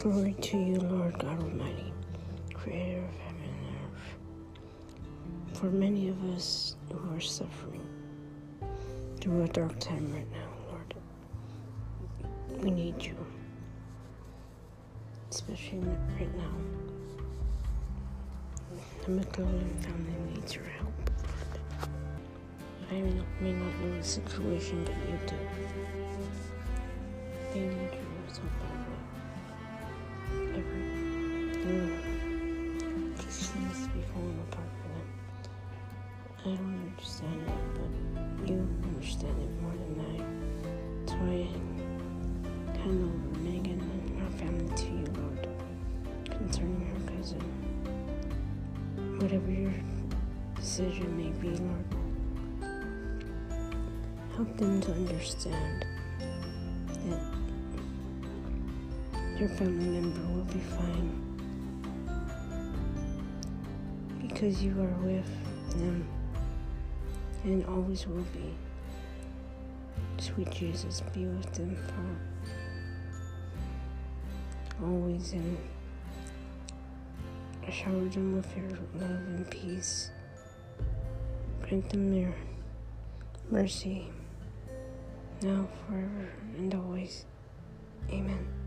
Glory to you, Lord God Almighty, creator of heaven and earth. For many of us who are suffering through a dark time right now, Lord, we need you, especially right now. The McClellan family needs your help. I may not know the situation that you do. They need you as a These things be falling apart for them. I don't understand it, but you understand it more than I. So I hand over Megan and our family to you, Lord, concerning her cousin. Whatever your decision may be, Lord, help them to understand that your family member will be fine because you are with them and always will be. Sweet Jesus, be with them for always and shower them with your love and peace. Grant them your mercy. Now, forever, and always. Amen.